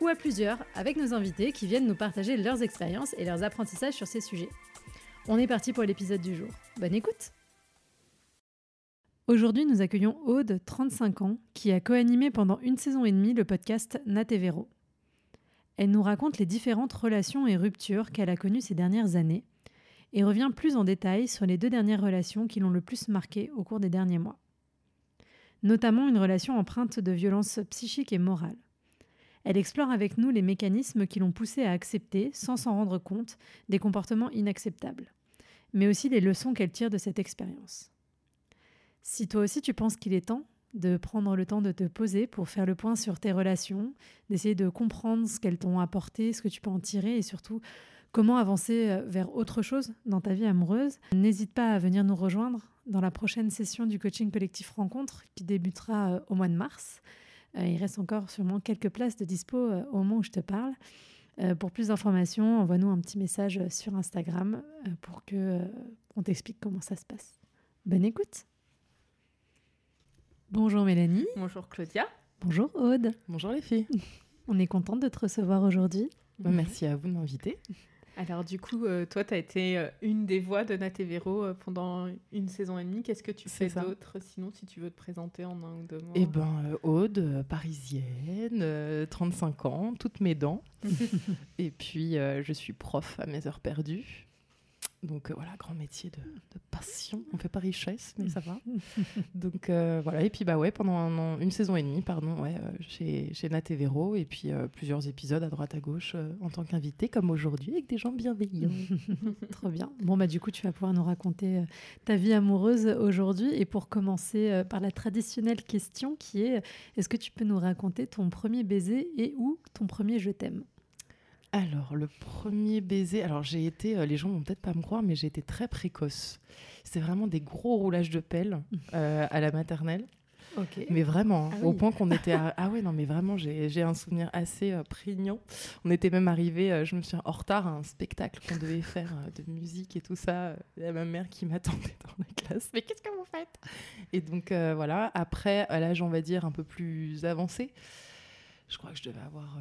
ou à plusieurs, avec nos invités qui viennent nous partager leurs expériences et leurs apprentissages sur ces sujets. On est parti pour l'épisode du jour. Bonne écoute! Aujourd'hui, nous accueillons Aude, 35 ans, qui a co-animé pendant une saison et demie le podcast Nath et Véro. Elle nous raconte les différentes relations et ruptures qu'elle a connues ces dernières années et revient plus en détail sur les deux dernières relations qui l'ont le plus marquée au cours des derniers mois. Notamment une relation empreinte de violence psychique et morale. Elle explore avec nous les mécanismes qui l'ont poussée à accepter, sans s'en rendre compte, des comportements inacceptables, mais aussi les leçons qu'elle tire de cette expérience. Si toi aussi tu penses qu'il est temps de prendre le temps de te poser pour faire le point sur tes relations, d'essayer de comprendre ce qu'elles t'ont apporté, ce que tu peux en tirer et surtout comment avancer vers autre chose dans ta vie amoureuse, n'hésite pas à venir nous rejoindre dans la prochaine session du coaching collectif Rencontre qui débutera au mois de mars. Il reste encore sûrement quelques places de dispo au moment où je te parle. Pour plus d'informations, envoie-nous un petit message sur Instagram pour qu'on t'explique comment ça se passe. Bonne écoute. Bonjour Mélanie. Bonjour Claudia. Bonjour Aude. Bonjour les filles. On est contente de te recevoir aujourd'hui. Merci à vous de m'inviter. Alors du coup, toi, tu as été une des voix de Nath et Véro pendant une saison et demie. Qu'est-ce que tu fais d'autre, sinon, si tu veux te présenter en un ou deux mots ? Eh bien, Aude, parisienne, 35 ans, toutes mes dents. Et puis, je suis prof à mes heures perdues. Donc voilà, grand métier de passion. On ne fait pas richesse, mais ça va. Donc voilà, et puis bah ouais, pendant une saison et demie, chez Nath et Véro, et puis plusieurs épisodes à droite à gauche en tant qu'invité, comme aujourd'hui, avec des gens bienveillants. Trop bien. Bon bah du coup, tu vas pouvoir nous raconter ta vie amoureuse aujourd'hui. Et pour commencer par la traditionnelle question qui est, est-ce que tu peux nous raconter ton premier baiser et ou ton premier je t'aime ? Alors, le premier baiser... Alors, j'ai été... les gens vont peut-être pas me croire, mais j'ai été très précoce. C'était vraiment des gros roulages de pelle à la maternelle. Okay. Mais vraiment, au point qu'on était... Ah ouais, non, mais vraiment, j'ai un souvenir assez prégnant. On était même arrivés, je me souviens, en retard à un spectacle qu'on devait faire de musique et tout ça. Il y a ma mère qui m'attendait dans la classe. Mais qu'est-ce que vous faites ? Et donc, voilà. Après, à l'âge, on va dire, un peu plus avancé, je crois que je devais avoir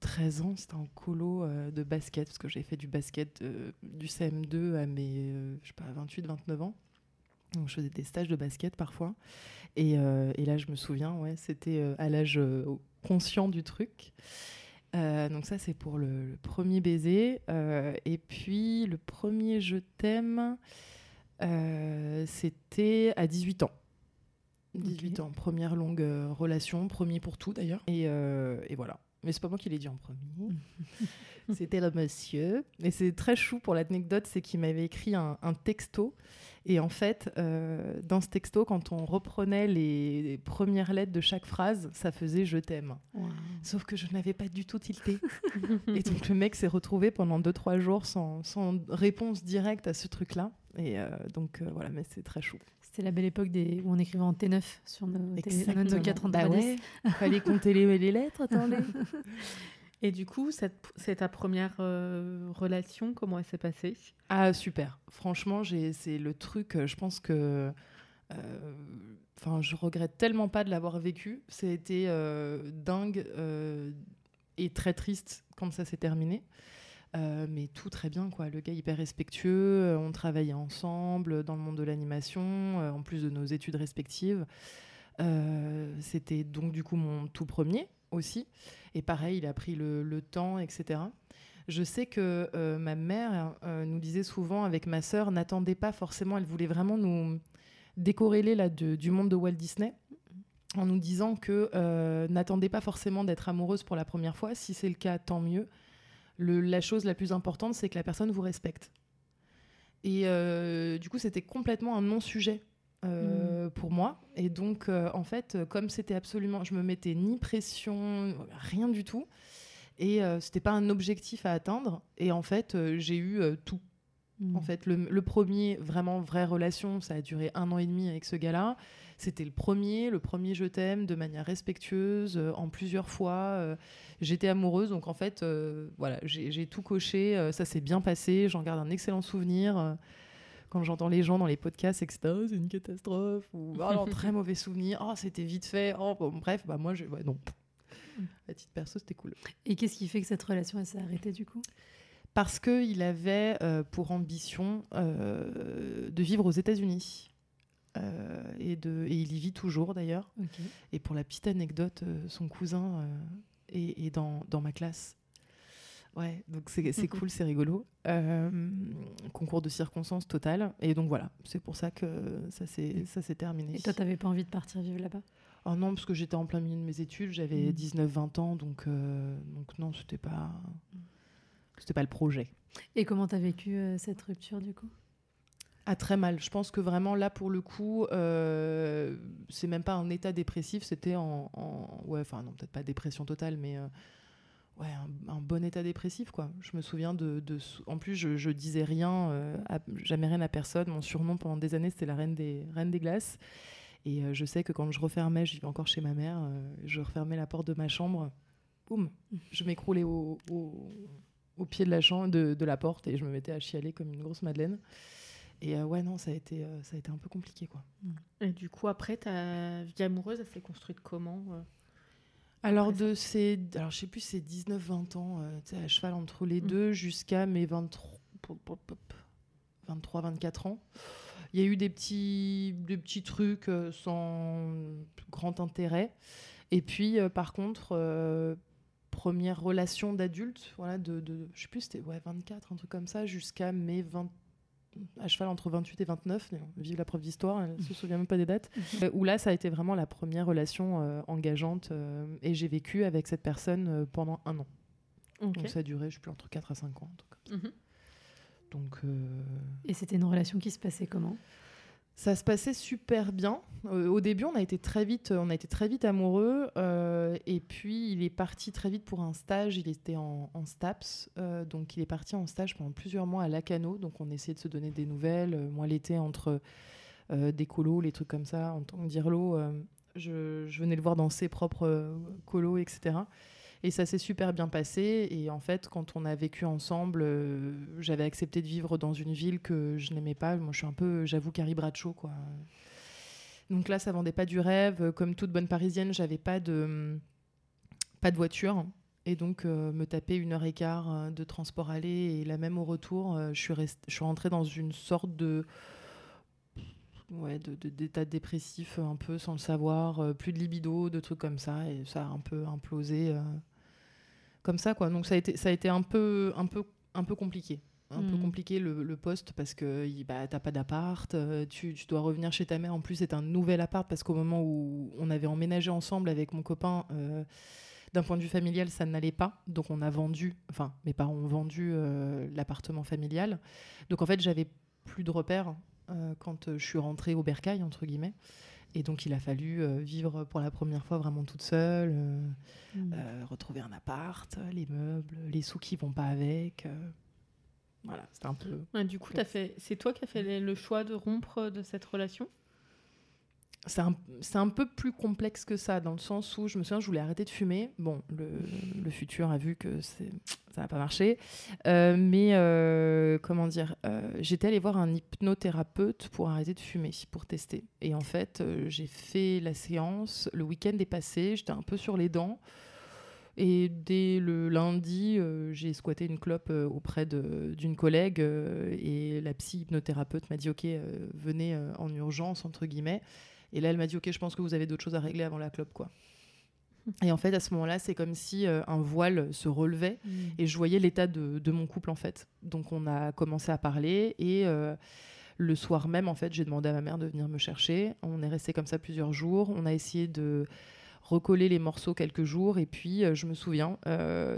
13 ans, c'était en colo de basket, parce que j'ai fait du basket du CM2 à mes 28-29 ans. Donc je faisais des stages de basket parfois. Et là, je me souviens, c'était à l'âge conscient du truc. Donc ça, c'est pour le premier baiser. Et puis, le premier je t'aime, c'était à 18 ans. 18 ans, première longue relation, premier pour tout d'ailleurs. Et voilà. Mais c'est pas moi qui l'ai dit en premier. C'était le monsieur. Et c'est très chou pour l'anecdote, c'est qu'il m'avait écrit un texto. Et en fait, dans ce texto, quand on reprenait les premières lettres de chaque phrase, ça faisait « je t'aime wow. ». Sauf que je n'avais pas du tout tilté. Et donc le mec s'est retrouvé pendant 2-3 jours sans réponse directe à ce truc-là. Et donc voilà, mais c'est très chou. C'était la belle époque où on écrivait en T9 sur nos 4 ans. Bah ouais, fallait compter les lettres, attendez. Et du coup, c'est ta première relation, comment elle s'est passée ? Ah super, franchement, c'est le truc, je pense que... je regrette tellement pas de l'avoir vécu. C'était dingue et très triste quand ça s'est terminé. Mais tout très bien, quoi. Le gars hyper respectueux, on travaillait ensemble dans le monde de l'animation, en plus de nos études respectives. C'était donc du coup mon tout premier aussi. Et pareil, il a pris le temps, etc. Je sais que ma mère nous disait souvent avec ma sœur, n'attendez pas forcément, elle voulait vraiment nous décorréler là, du monde de Walt Disney, en nous disant que n'attendez pas forcément d'être amoureuse pour la première fois. Si c'est le cas, tant mieux. La chose la plus importante, c'est que la personne vous respecte. Et du coup, c'était complètement un non-sujet pour moi. Et donc, en fait, comme c'était absolument... Je me mettais ni pression, rien du tout. et c'était pas un objectif à atteindre, et en fait j'ai eu tout. En fait, le premier, vraiment vraie relation, ça a duré 1 an et demi avec ce gars-là. C'était le premier je t'aime de manière respectueuse, en plusieurs fois. J'étais amoureuse, donc en fait, voilà, j'ai tout coché. Ça s'est bien passé, j'en garde un excellent souvenir. Quand j'entends les gens dans les podcasts, etc., oh, c'est une catastrophe, ou oh, non, très mauvais souvenir, oh, c'était vite fait, oh, bon, bref, bah, moi, ouais, non. À titre perso, c'était cool. Et qu'est-ce qui fait que cette relation, elle s'est arrêtée du coup ? Parce qu'il avait pour ambition de vivre aux États-Unis. Et il y vit toujours, d'ailleurs. Okay. Et pour la petite anecdote, son cousin est dans ma classe. Ouais, donc c'est cool, c'est rigolo. Concours de circonstances total. Et donc voilà, c'est pour ça que ça s'est terminé. Et toi, t'avais pas envie de partir vivre là-bas ? Oh non, parce que j'étais en plein milieu de mes études. J'avais 19-20 ans, donc non, c'était pas le projet. Et comment t'as vécu cette rupture du coup ? Ah, très mal. Je pense que vraiment là pour le coup, c'est même pas un état dépressif, c'était ouais, enfin non, peut-être pas dépression totale, mais ouais, un bon état dépressif quoi. Je me souviens en plus je disais rien, jamais rien à personne. Mon surnom pendant des années c'était la reine des glaces. Et je sais que quand je refermais, je vivais encore chez ma mère, je refermais la porte de ma chambre, boum, je m'écroulais au pied de la chambre, de la porte, et je me mettais à chialer comme une grosse madeleine. Et ouais, non, ça a été un peu compliqué, quoi. Et du coup, après, ta vie amoureuse, elle s'est construite comment ? Alors, je sais plus, c'est 19-20 ans, tu sais, à cheval entre les deux, jusqu'à mes 23-24 ans. Il y a eu des petits trucs sans grand intérêt. Et puis, par contre... première relation d'adulte, voilà, je sais plus, c'était 24, un truc comme ça, jusqu'à mes 20, à cheval entre 28 et 29, vive la prof d'histoire, elle se souvient même pas des dates, où là, ça a été vraiment la première relation engageante, et j'ai vécu avec cette personne pendant 1 an. Okay. Donc ça a duré, je sais plus, entre 4 à 5 ans, un truc comme ça. Donc, et c'était une relation qui se passait comment ? Ça se passait super bien. Au début, on a été très vite amoureux. Et puis, il est parti très vite pour un stage. Il était en STAPS. Donc, il est parti en stage pendant plusieurs mois à Lacanau. Donc, on essayait de se donner des nouvelles. Moi, l'été, entre des colos, les trucs comme ça, en tant que dirlo, je venais le voir dans ses propres colos, etc. Et ça s'est super bien passé. Et en fait, quand on a vécu ensemble, j'avais accepté de vivre dans une ville que je n'aimais pas. Moi, je suis un peu, j'avoue, Carrie Bradshaw, quoi. Donc là, ça vendait pas du rêve. Comme toute bonne Parisienne, j'avais pas de voiture. Et donc, me taper 1h15 de transport aller et la même au retour. Je suis rentrée dans une sorte de... Ouais, d'état dépressif un peu sans le savoir, plus de libido, de trucs comme ça, et ça a un peu implosé comme ça quoi. Donc ça a été un peu compliqué, le poste, parce que t'as pas d'appart, tu dois revenir chez ta mère, en plus c'est un nouvel appart, parce qu'au moment où on avait emménagé ensemble avec mon copain, d'un point de vue familial, ça n'allait pas. Donc on a vendu, enfin mes parents ont vendu l'appartement familial. Donc en fait j'avais plus de repères quand je suis rentrée au bercail, entre guillemets. Et donc, il a fallu vivre pour la première fois vraiment toute seule, retrouver un appart, les meubles, les sous qui ne vont pas avec. Voilà, c'était un peu... Ouais, du coup, c'est toi qui as fait le choix de rompre de cette relation ? C'est un peu plus complexe que ça, dans le sens où je me souviens, je voulais arrêter de fumer. Bon, le futur a vu que ça n'a pas marché. J'étais allée voir un hypnothérapeute pour arrêter de fumer, pour tester. Et en fait, j'ai fait la séance, le week-end est passé, j'étais un peu sur les dents. Et dès le lundi, j'ai squatté une clope auprès d'une collègue, et la psy hypnothérapeute m'a dit « OK, venez en urgence », entre guillemets. Et là, elle m'a dit « OK, je pense que vous avez d'autres choses à régler avant la clope, quoi. » Et en fait, à ce moment-là, c'est comme si un voile se relevait, et je voyais l'état de mon couple, en fait. Donc, on a commencé à parler, et... le soir même, en fait, j'ai demandé à ma mère de venir me chercher. On est resté comme ça plusieurs jours. On a essayé de recoller les morceaux quelques jours. Et puis, je me souviens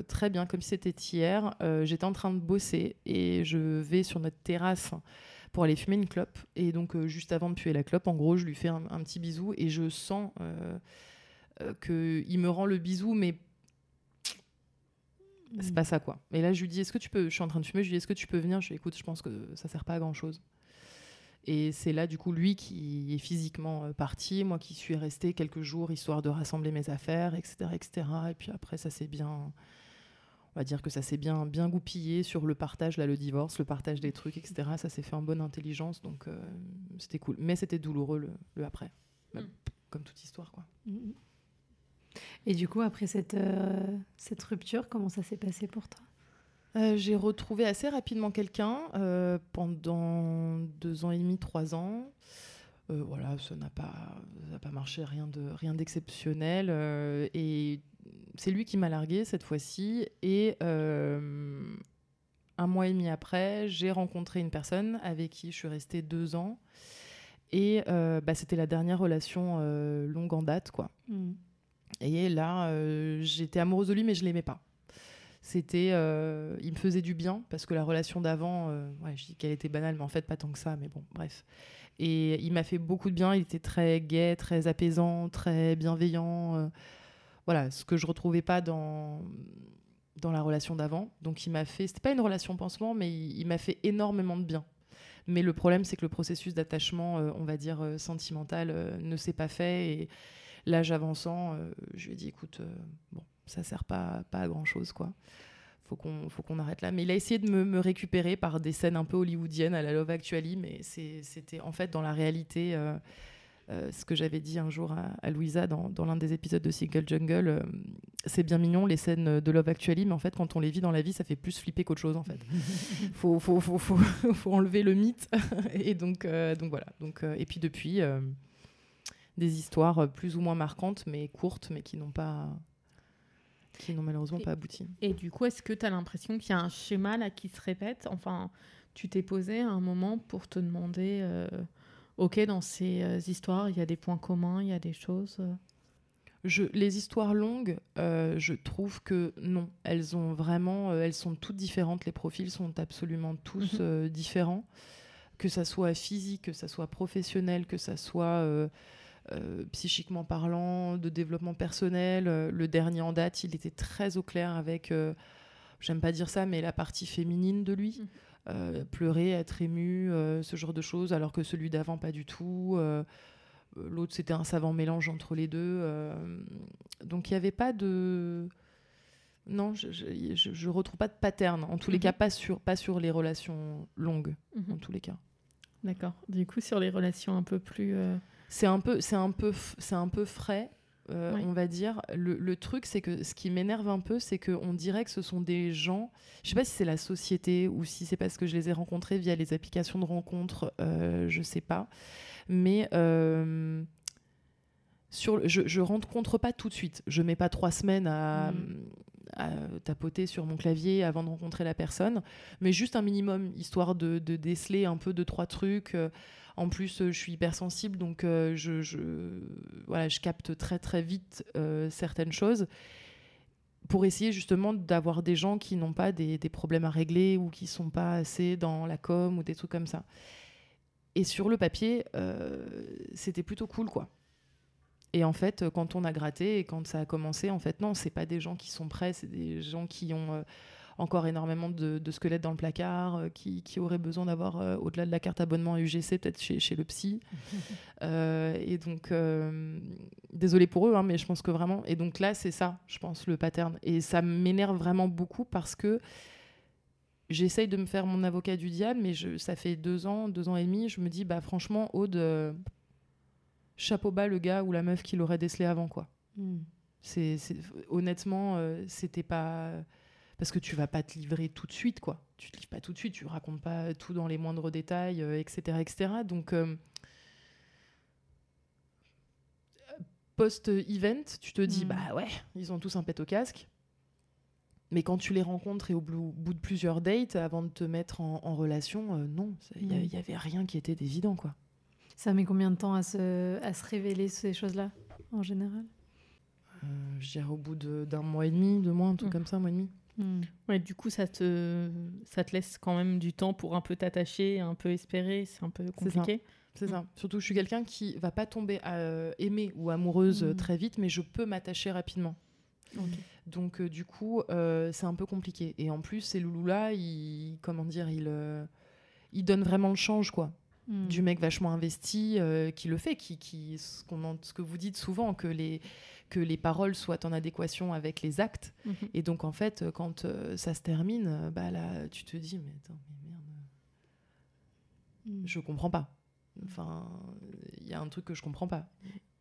très bien, comme si c'était hier, j'étais en train de bosser et je vais sur notre terrasse pour aller fumer une clope. Et donc, juste avant de puer la clope, en gros, je lui fais un petit bisou, et je sens qu'il me rend le bisou, mais c'est pas ça, quoi. Et là, je lui dis, est-ce que tu peux... Je suis en train de fumer, je lui dis, est-ce que tu peux venir ? Je lui dis, écoute, je pense que ça sert pas à grand-chose. Et c'est là, du coup, lui qui est physiquement parti, moi qui suis restée quelques jours, histoire de rassembler mes affaires, etc., etc. Et puis après, ça s'est bien... On va dire que ça s'est bien goupillé sur le partage, là, le divorce, le partage des trucs, etc. Ça s'est fait en bonne intelligence, donc c'était cool. Mais c'était douloureux, le après, comme toute histoire, quoi. Mmh. Et du coup, après cette rupture, comment ça s'est passé pour toi ? J'ai retrouvé assez rapidement quelqu'un pendant 2 ans et demi, 3 ans. Voilà, ça n'a pas marché, rien d'exceptionnel. Et c'est lui qui m'a larguée cette fois-ci. Et 1 mois et demi après, j'ai rencontré une personne avec qui je suis restée 2 ans. Et c'était la dernière relation longue en date, quoi. Mm. Et là, j'étais amoureuse de lui, mais je l'aimais pas. C'était, il me faisait du bien parce que la relation d'avant, je dis qu'elle était banale, mais en fait pas tant que ça. Mais bon, bref. Et il m'a fait beaucoup de bien. Il était très gai, très apaisant, très bienveillant. Ce que je retrouvais pas dans la relation d'avant. Donc il m'a fait, c'était pas une relation pansement, mais il m'a fait énormément de bien. Mais le problème, c'est que le processus d'attachement, sentimental, ne s'est pas fait. Et l'âge avançant, je lui ai dit, écoute, ça sert pas à grand chose, quoi. Faut qu'on arrête là. Mais il a essayé de me récupérer par des scènes un peu hollywoodiennes à la Love Actually, mais c'était en fait dans la réalité ce que j'avais dit un jour à Louisa dans l'un des épisodes de Single Jungle. C'est bien mignon les scènes de Love Actually, mais en fait quand on les vit dans la vie, ça fait plus flipper qu'autre chose, en fait. Faut enlever le mythe. Et donc voilà. Donc et puis depuis. Des histoires plus ou moins marquantes, mais courtes, mais qui n'ont malheureusement pas abouti. Et du coup, est-ce que tu as l'impression qu'il y a un schéma là qui se répète ? Enfin, tu t'es posé à un moment pour te demander, dans ces histoires, il y a des points communs, il y a des choses. Les histoires longues, je trouve que non, elles ont vraiment, elles sont toutes différentes. Les profils sont absolument tous différents, que ça soit physique, que ça soit professionnel, que ça soit psychiquement parlant, de développement personnel. Le dernier en date, il était très au clair avec, j'aime pas dire ça, mais la partie féminine de lui. Pleurer, être ému, ce genre de choses, alors que celui d'avant, pas du tout. L'autre, c'était un savant mélange entre les deux. Donc, il n'y avait pas de... Non, je retrouve pas de pattern. En tous les cas, pas sur les relations longues, en tous les cas. D'accord. Du coup, sur les relations un peu plus... C'est un peu frais, oui. On va dire. Le truc, c'est que ce qui m'énerve un peu, c'est qu'on dirait que ce sont des gens... Je ne sais pas si c'est la société ou si c'est parce que je les ai rencontrés via les applications de rencontres, je ne sais pas. Mais je ne rencontre pas tout de suite. Je ne mets pas 3 semaines à tapoter sur mon clavier avant de rencontrer la personne, mais juste un minimum, histoire de déceler un peu 2-3 trucs... En plus, je suis hypersensible, donc je capte très, très vite certaines choses pour essayer justement d'avoir des gens qui n'ont pas des problèmes à régler ou qui ne sont pas assez dans la com ou des trucs comme ça. Et sur le papier, c'était plutôt cool, quoi. Et en fait, quand on a gratté et quand ça a commencé, en fait, non, ce n'est pas des gens qui sont prêts, c'est des gens qui ont... encore énormément de squelettes dans le placard, qui auraient besoin d'avoir, au-delà de la carte abonnement UGC, peut-être chez le psy. Et donc, désolée pour eux, hein, mais je pense que vraiment... Et donc là, c'est ça, je pense, le pattern. Et ça m'énerve vraiment beaucoup parce que j'essaye de me faire mon avocat du diable, mais ça fait 2 ans, 2 ans et demi, je me dis, franchement, Aude, chapeau bas le gars ou la meuf qui l'aurait décelé avant, quoi. Mm. Honnêtement, c'était pas... Parce que tu vas pas te livrer tout de suite, quoi. Tu te livres pas tout de suite, tu racontes pas tout dans les moindres détails, etc., etc. Donc, post-event, tu te dis, ils ont tous un pet au casque. Mais quand tu les rencontres et au bout de plusieurs dates, avant de te mettre en relation, non, il y avait rien qui était évident, quoi. Ça met combien de temps à se révéler ces choses-là, en général ? Je dirais au bout d'un mois et demi, 2 mois, un truc comme ça, un mois et demi. Mmh. Ouais, du coup, ça te laisse quand même du temps pour un peu t'attacher, un peu espérer. C'est un peu compliqué. C'est ça. C'est ça. Surtout, je suis quelqu'un qui va pas tomber aimée ou amoureuse très vite, mais je peux m'attacher rapidement. Okay. Donc du coup, c'est un peu compliqué. Et en plus, ces loulous-là, ils donnent vraiment le change, quoi. Mmh. Du mec vachement investi qui le fait, ce que vous dites souvent, que les paroles soient en adéquation avec les actes. Mmh. Et donc, en fait, quand ça se termine, bah, là, tu te dis, mais attends, mais merde, je comprends pas. Enfin, il y a un truc que je comprends pas.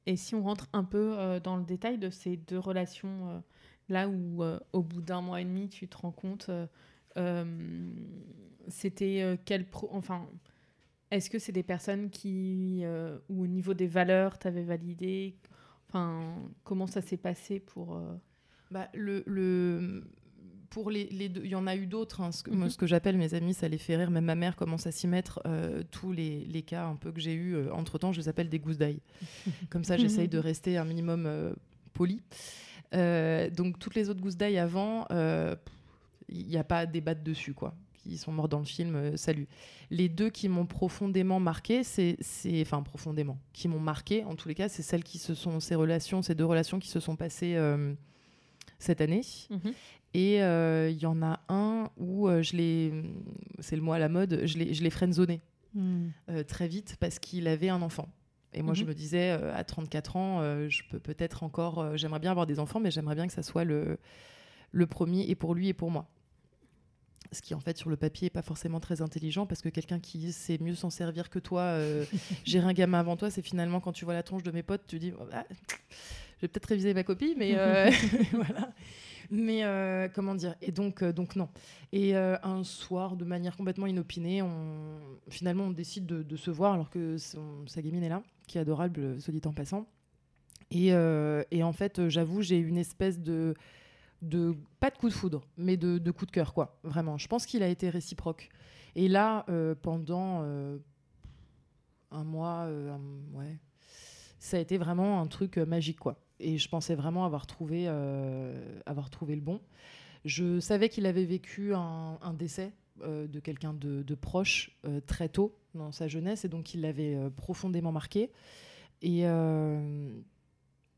Et si on rentre un peu dans le détail de ces deux relations, là où au bout d'un mois et demi, tu te rends compte, c'était est-ce que c'est des personnes qui, ou au niveau des valeurs, t'avais validé ? Enfin, comment ça s'est passé pour... Bah, pour les deux, il y en a eu d'autres. Hein, moi, ce que j'appelle mes amis, ça les fait rire. Même ma mère commence à s'y mettre. Tous les cas un peu que j'ai eus, entre-temps, je les appelle des gousses d'ail. Comme ça, j'essaye de rester un minimum poli. Donc, toutes les autres gousses d'ail avant, il n'y a pas à débattre dessus, quoi. Ils sont morts dans le film, salut. Les deux qui m'ont profondément marquée, qui m'ont marquée, en tous les cas, c'est celles qui se sont, ces deux relations qui se sont passées cette année. Mmh. Et il y en a un où c'est le mot à la mode, je l'ai friendzonné très vite parce qu'il avait un enfant. Et moi, je me disais, à 34 ans, je peux peut-être encore... j'aimerais bien avoir des enfants, mais j'aimerais bien que ça soit le premier, et pour lui et pour moi. Ce qui, en fait, sur le papier, n'est pas forcément très intelligent, parce que quelqu'un qui sait mieux s'en servir que toi, gérer un gamin avant toi, c'est finalement, quand tu vois la tronche de mes potes, tu dis, je vais peut-être réviser ma copie, mais voilà. Mais comment dire ? Et donc non. Et un soir, de manière complètement inopinée, finalement on décide de se voir, alors que sa gamine est là, qui est adorable, soit dit en passant. Et en fait, j'avoue, j'ai une espèce de pas de coup de foudre, mais de coup de cœur, quoi. Vraiment, je pense qu'il a été réciproque. Et là, pendant un mois, ça a été vraiment un truc magique, quoi. Et je pensais vraiment avoir trouvé le bon. Je savais qu'il avait vécu un décès de quelqu'un de proche très tôt dans sa jeunesse, et donc il l'avait profondément marqué. Et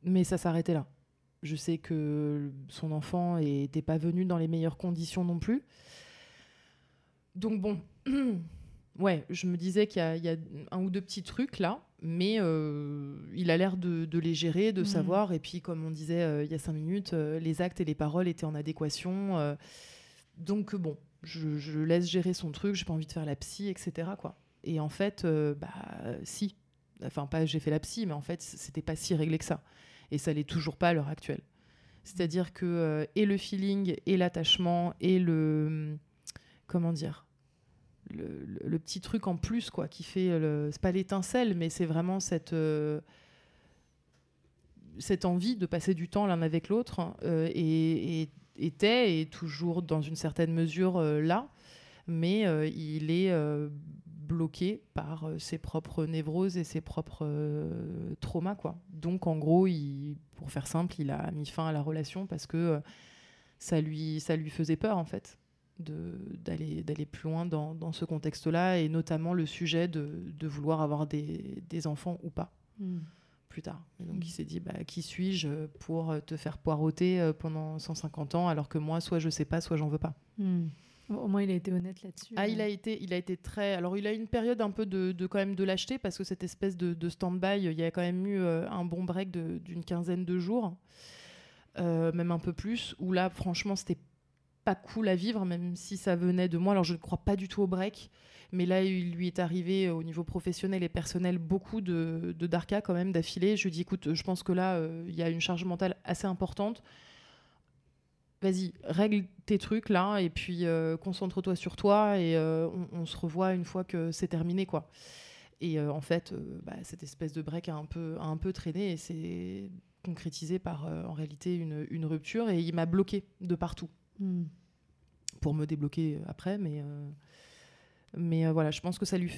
mais ça s'arrêtait là. Je sais que son enfant n'était pas venu dans les meilleures conditions non plus. Donc bon, ouais, je me disais qu'il y a un ou deux petits trucs là, mais il a l'air de les gérer, de savoir. Et puis, comme on disait il y a 5 minutes, les actes et les paroles étaient en adéquation. Donc bon, je laisse gérer son truc, j'ai pas envie de faire la psy, etc., quoi. Et en fait, si. Enfin, pas j'ai fait la psy, mais en fait, c'était pas si réglé que ça. Et ça l'est toujours pas à l'heure actuelle. C'est-à-dire que et le feeling, et l'attachement, et le... Comment dire ? Le petit truc en plus, quoi, qui fait... c'est pas l'étincelle, mais c'est vraiment cette envie de passer du temps l'un avec l'autre, hein, était, et toujours dans une certaine mesure là, mais il est... bloqué par ses propres névroses et ses propres traumas, quoi. Donc en gros, pour faire simple, il a mis fin à la relation parce que ça lui faisait peur, en fait, d'aller plus loin dans ce contexte-là, et notamment le sujet de vouloir avoir des enfants ou pas plus tard. Et donc il s'est dit, bah, qui suis-je pour te faire poireauter pendant 150 ans alors que moi, soit je sais pas, soit j'en veux pas. Au moins, il a été honnête là-dessus. Ah, il a été très... Alors, il a eu une période un peu de quand même de lâcheté, parce que cette espèce de stand-by, il y a quand même eu un bon break d'une 15aine de jours, même un peu plus, où là, franchement, c'était pas cool à vivre, même si ça venait de moi. Alors, je ne crois pas du tout au break, mais là, il lui est arrivé, au niveau professionnel et personnel, beaucoup de darka quand même d'affilée. Je lui dis, écoute, je pense que là, il y a une charge mentale assez importante. Vas-y, règle tes trucs là, et puis concentre-toi sur toi, et on se revoit une fois que c'est terminé, quoi. Et en fait, cette espèce de break a un peu traîné, et c'est concrétisé par en réalité une rupture, et il m'a bloquée de partout pour me débloquer après, mais voilà, je pense que ça lui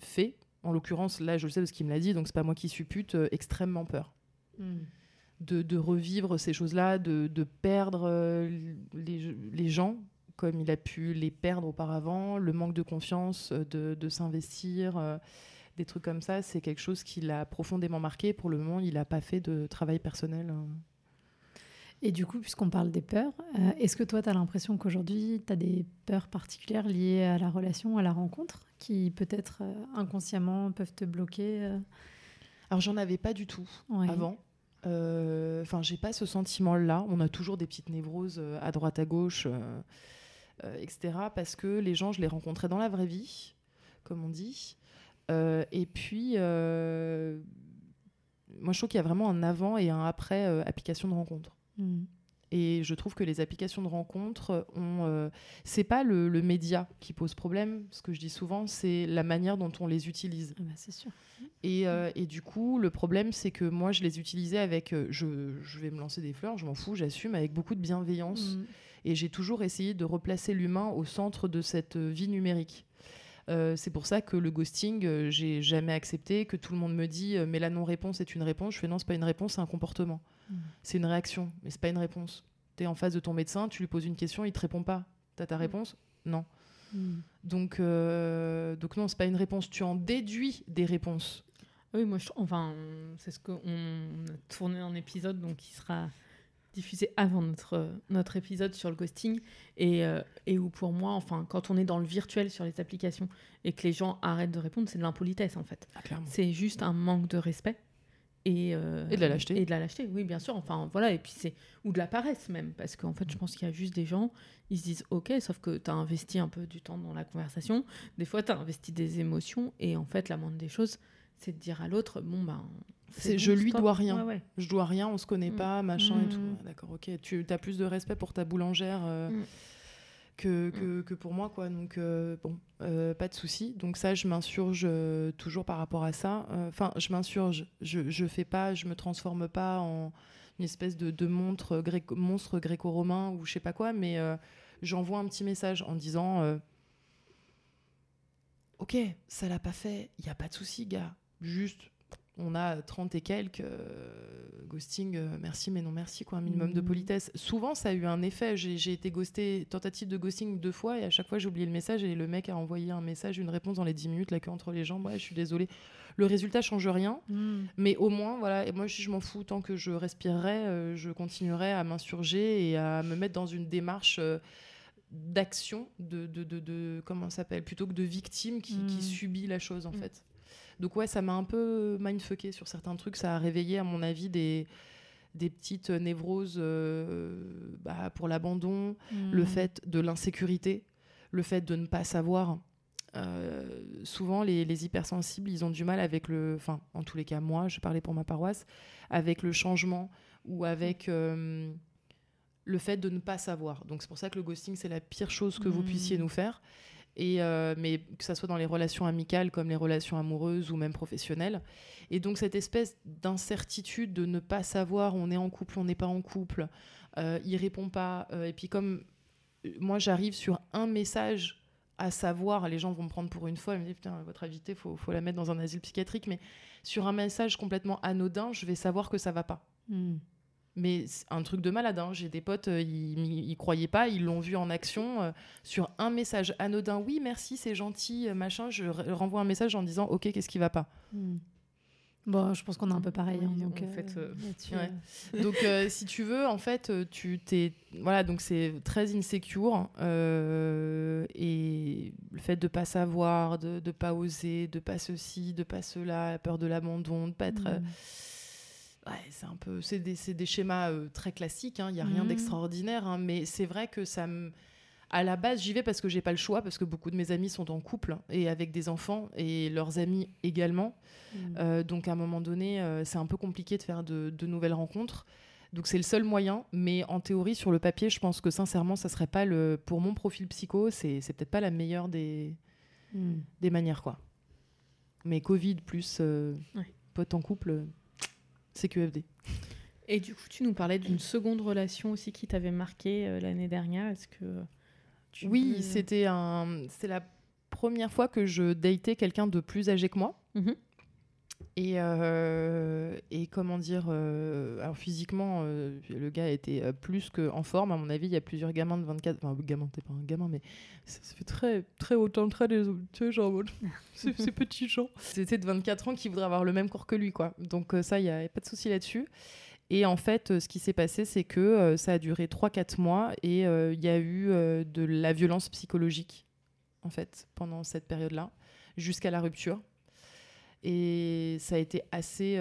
fait, en l'occurrence là, je le sais parce qu'il me l'a dit, donc c'est pas moi qui suis pute, extrêmement peur. De revivre ces choses-là, de perdre les gens comme il a pu les perdre auparavant, le manque de confiance, de s'investir, des trucs comme ça, c'est quelque chose qui l'a profondément marqué. Pour le moment, il n'a pas fait de travail personnel Et du coup, puisqu'on parle des peurs, est-ce que toi, tu as l'impression qu'aujourd'hui, tu as des peurs particulières liées à la relation, à la rencontre, qui peut-être inconsciemment peuvent te bloquer Alors, j'en avais pas du tout avant. Enfin, j'ai pas ce sentiment-là. On a toujours des petites névroses à droite, à gauche, etc. Parce que les gens, je les rencontrais dans la vraie vie, comme on dit. Et puis... Moi, je trouve qu'il y a vraiment un avant et un après application de rencontre. Mmh. Et je trouve que les applications de rencontre, c'est pas le média qui pose problème. Ce que je dis souvent, c'est la manière dont on les utilise. Ah bah, c'est sûr. Et du coup, le problème, c'est que moi, je les utilisais avec... je vais me lancer des fleurs, je m'en fous, j'assume, avec beaucoup de bienveillance. Mmh. Et j'ai toujours essayé de replacer l'humain au centre de cette vie numérique. C'est pour ça que le ghosting, j'ai jamais accepté, que tout le monde me dit mais la non-réponse est une réponse. Je fais non, c'est pas une réponse, c'est un comportement. Mmh. C'est une réaction, mais c'est pas une réponse. T'es en face de ton médecin, tu lui poses une question, il te répond pas. T'as ta réponse ? Non. Mmh. Donc non, c'est pas une réponse. Tu en déduis des réponses. Oui, moi, c'est ce qu'on a tourné un épisode, donc il sera diffusé avant notre épisode sur le ghosting et où pour moi, enfin, quand on est dans le virtuel sur les applications et que les gens arrêtent de répondre, c'est de l'impolitesse en fait. Ah, clairement. C'est juste un manque de respect et de la lâcheté. Et de la lâcheté, oui, bien sûr. Enfin, voilà, et puis ou de la paresse même, parce qu'en fait, je pense qu'il y a juste des gens, ils se disent OK, sauf que t'as investi un peu du temps dans la conversation. Des fois, t'as investi des émotions et en fait, la moindre des choses, c'est de dire à l'autre, bon ben. Je lui dois rien. Ouais, ouais. Je dois rien, on se connaît pas, machin et tout. Ah, d'accord, OK. Tu as plus de respect pour ta boulangère que pour moi, quoi. Donc, pas de souci. Donc ça, je m'insurge toujours par rapport à ça. Enfin, je m'insurge. Je fais pas, je me transforme pas en une espèce de monstre gréco-romain ou je sais pas quoi, mais j'envoie un petit message en disant OK, ça l'a pas fait. Il y a pas de souci, gars. Juste... On a 30 et quelques ghosting, merci mais non merci, quoi, un minimum de politesse. Souvent, ça a eu un effet. J'ai été ghostée, tentative de ghosting 2 fois, et à chaque fois, j'ai oublié le message et le mec a envoyé un message, une réponse dans les 10 minutes, la queue entre les jambes. Ouais, je suis désolée. Le résultat change rien, mais au moins, voilà. Et moi, je m'en fous. Tant que je respirerai, je continuerai à m'insurger et à me mettre dans une démarche d'action, de comment ça s'appelle, plutôt que de victime qui subit la chose, en fait. Donc ouais, ça m'a un peu mindfucké sur certains trucs. Ça a réveillé, à mon avis, des petites névroses pour l'abandon, le fait de l'insécurité, le fait de ne pas savoir. Souvent, les hypersensibles, ils ont du mal avec Enfin, en tous les cas, moi, je parlais pour ma paroisse, avec le changement ou avec... le fait de ne pas savoir. Donc c'est pour ça que le ghosting, c'est la pire chose que vous puissiez nous faire. Et mais que ça soit dans les relations amicales comme les relations amoureuses ou même professionnelles. Et donc cette espèce d'incertitude de ne pas savoir, on est en couple, on n'est pas en couple, il répond pas. Et puis comme moi j'arrive sur un message à savoir, les gens vont me prendre pour une folle, ils me disent putain, votre invitée, faut la mettre dans un asile psychiatrique, mais sur un message complètement anodin, je vais savoir que ça va pas. Mais c'est un truc de malade, hein. J'ai des potes, ils croyaient pas, ils l'ont vu en action sur un message anodin. Oui, merci, c'est gentil, machin. Je renvoie un message en disant OK, qu'est-ce qui va pas. Bon, je pense qu'on est un peu pareil. Oui, hein, donc, en fait, ouais. Donc si tu veux, en fait, voilà, donc c'est très insécure et le fait de pas savoir, de pas oser, de pas ceci, de pas cela, la peur de l'abandon, de pas être. Ouais, c'est des schémas très classiques, hein, il n'y a rien d'extraordinaire, hein, mais c'est vrai que à la base, j'y vais parce que je n'ai pas le choix, parce que beaucoup de mes amis sont en couple et avec des enfants et leurs amis également. Donc à un moment donné, c'est un peu compliqué de faire de nouvelles rencontres. Donc c'est le seul moyen, mais en théorie, sur le papier, je pense que sincèrement, ça serait pas pour mon profil psycho, c'est peut-être pas la meilleure des manières, quoi. Mais Covid plus pote en couple... CQFD. Et du coup, tu nous parlais d'une seconde relation aussi qui t'avait marquée l'année dernière. Est-ce que c'était la première fois que je datais quelqu'un de plus âgé que moi. Et comment dire, alors physiquement, le gars était plus qu'en forme. À mon avis, il y a plusieurs gamins de 24... Enfin, gamin, t'es pas un gamin, mais ça fait très, très autant, très des hommes, tu sais, genre, ces petits gens. C'était de 24 ans qui voudrait avoir le même corps que lui, quoi. Donc ça, il n'y a pas de souci là-dessus. Et en fait, ce qui s'est passé, c'est que ça a duré 3-4 mois et il y a eu de la violence psychologique, en fait, pendant cette période-là, jusqu'à la rupture. Et ça a été assez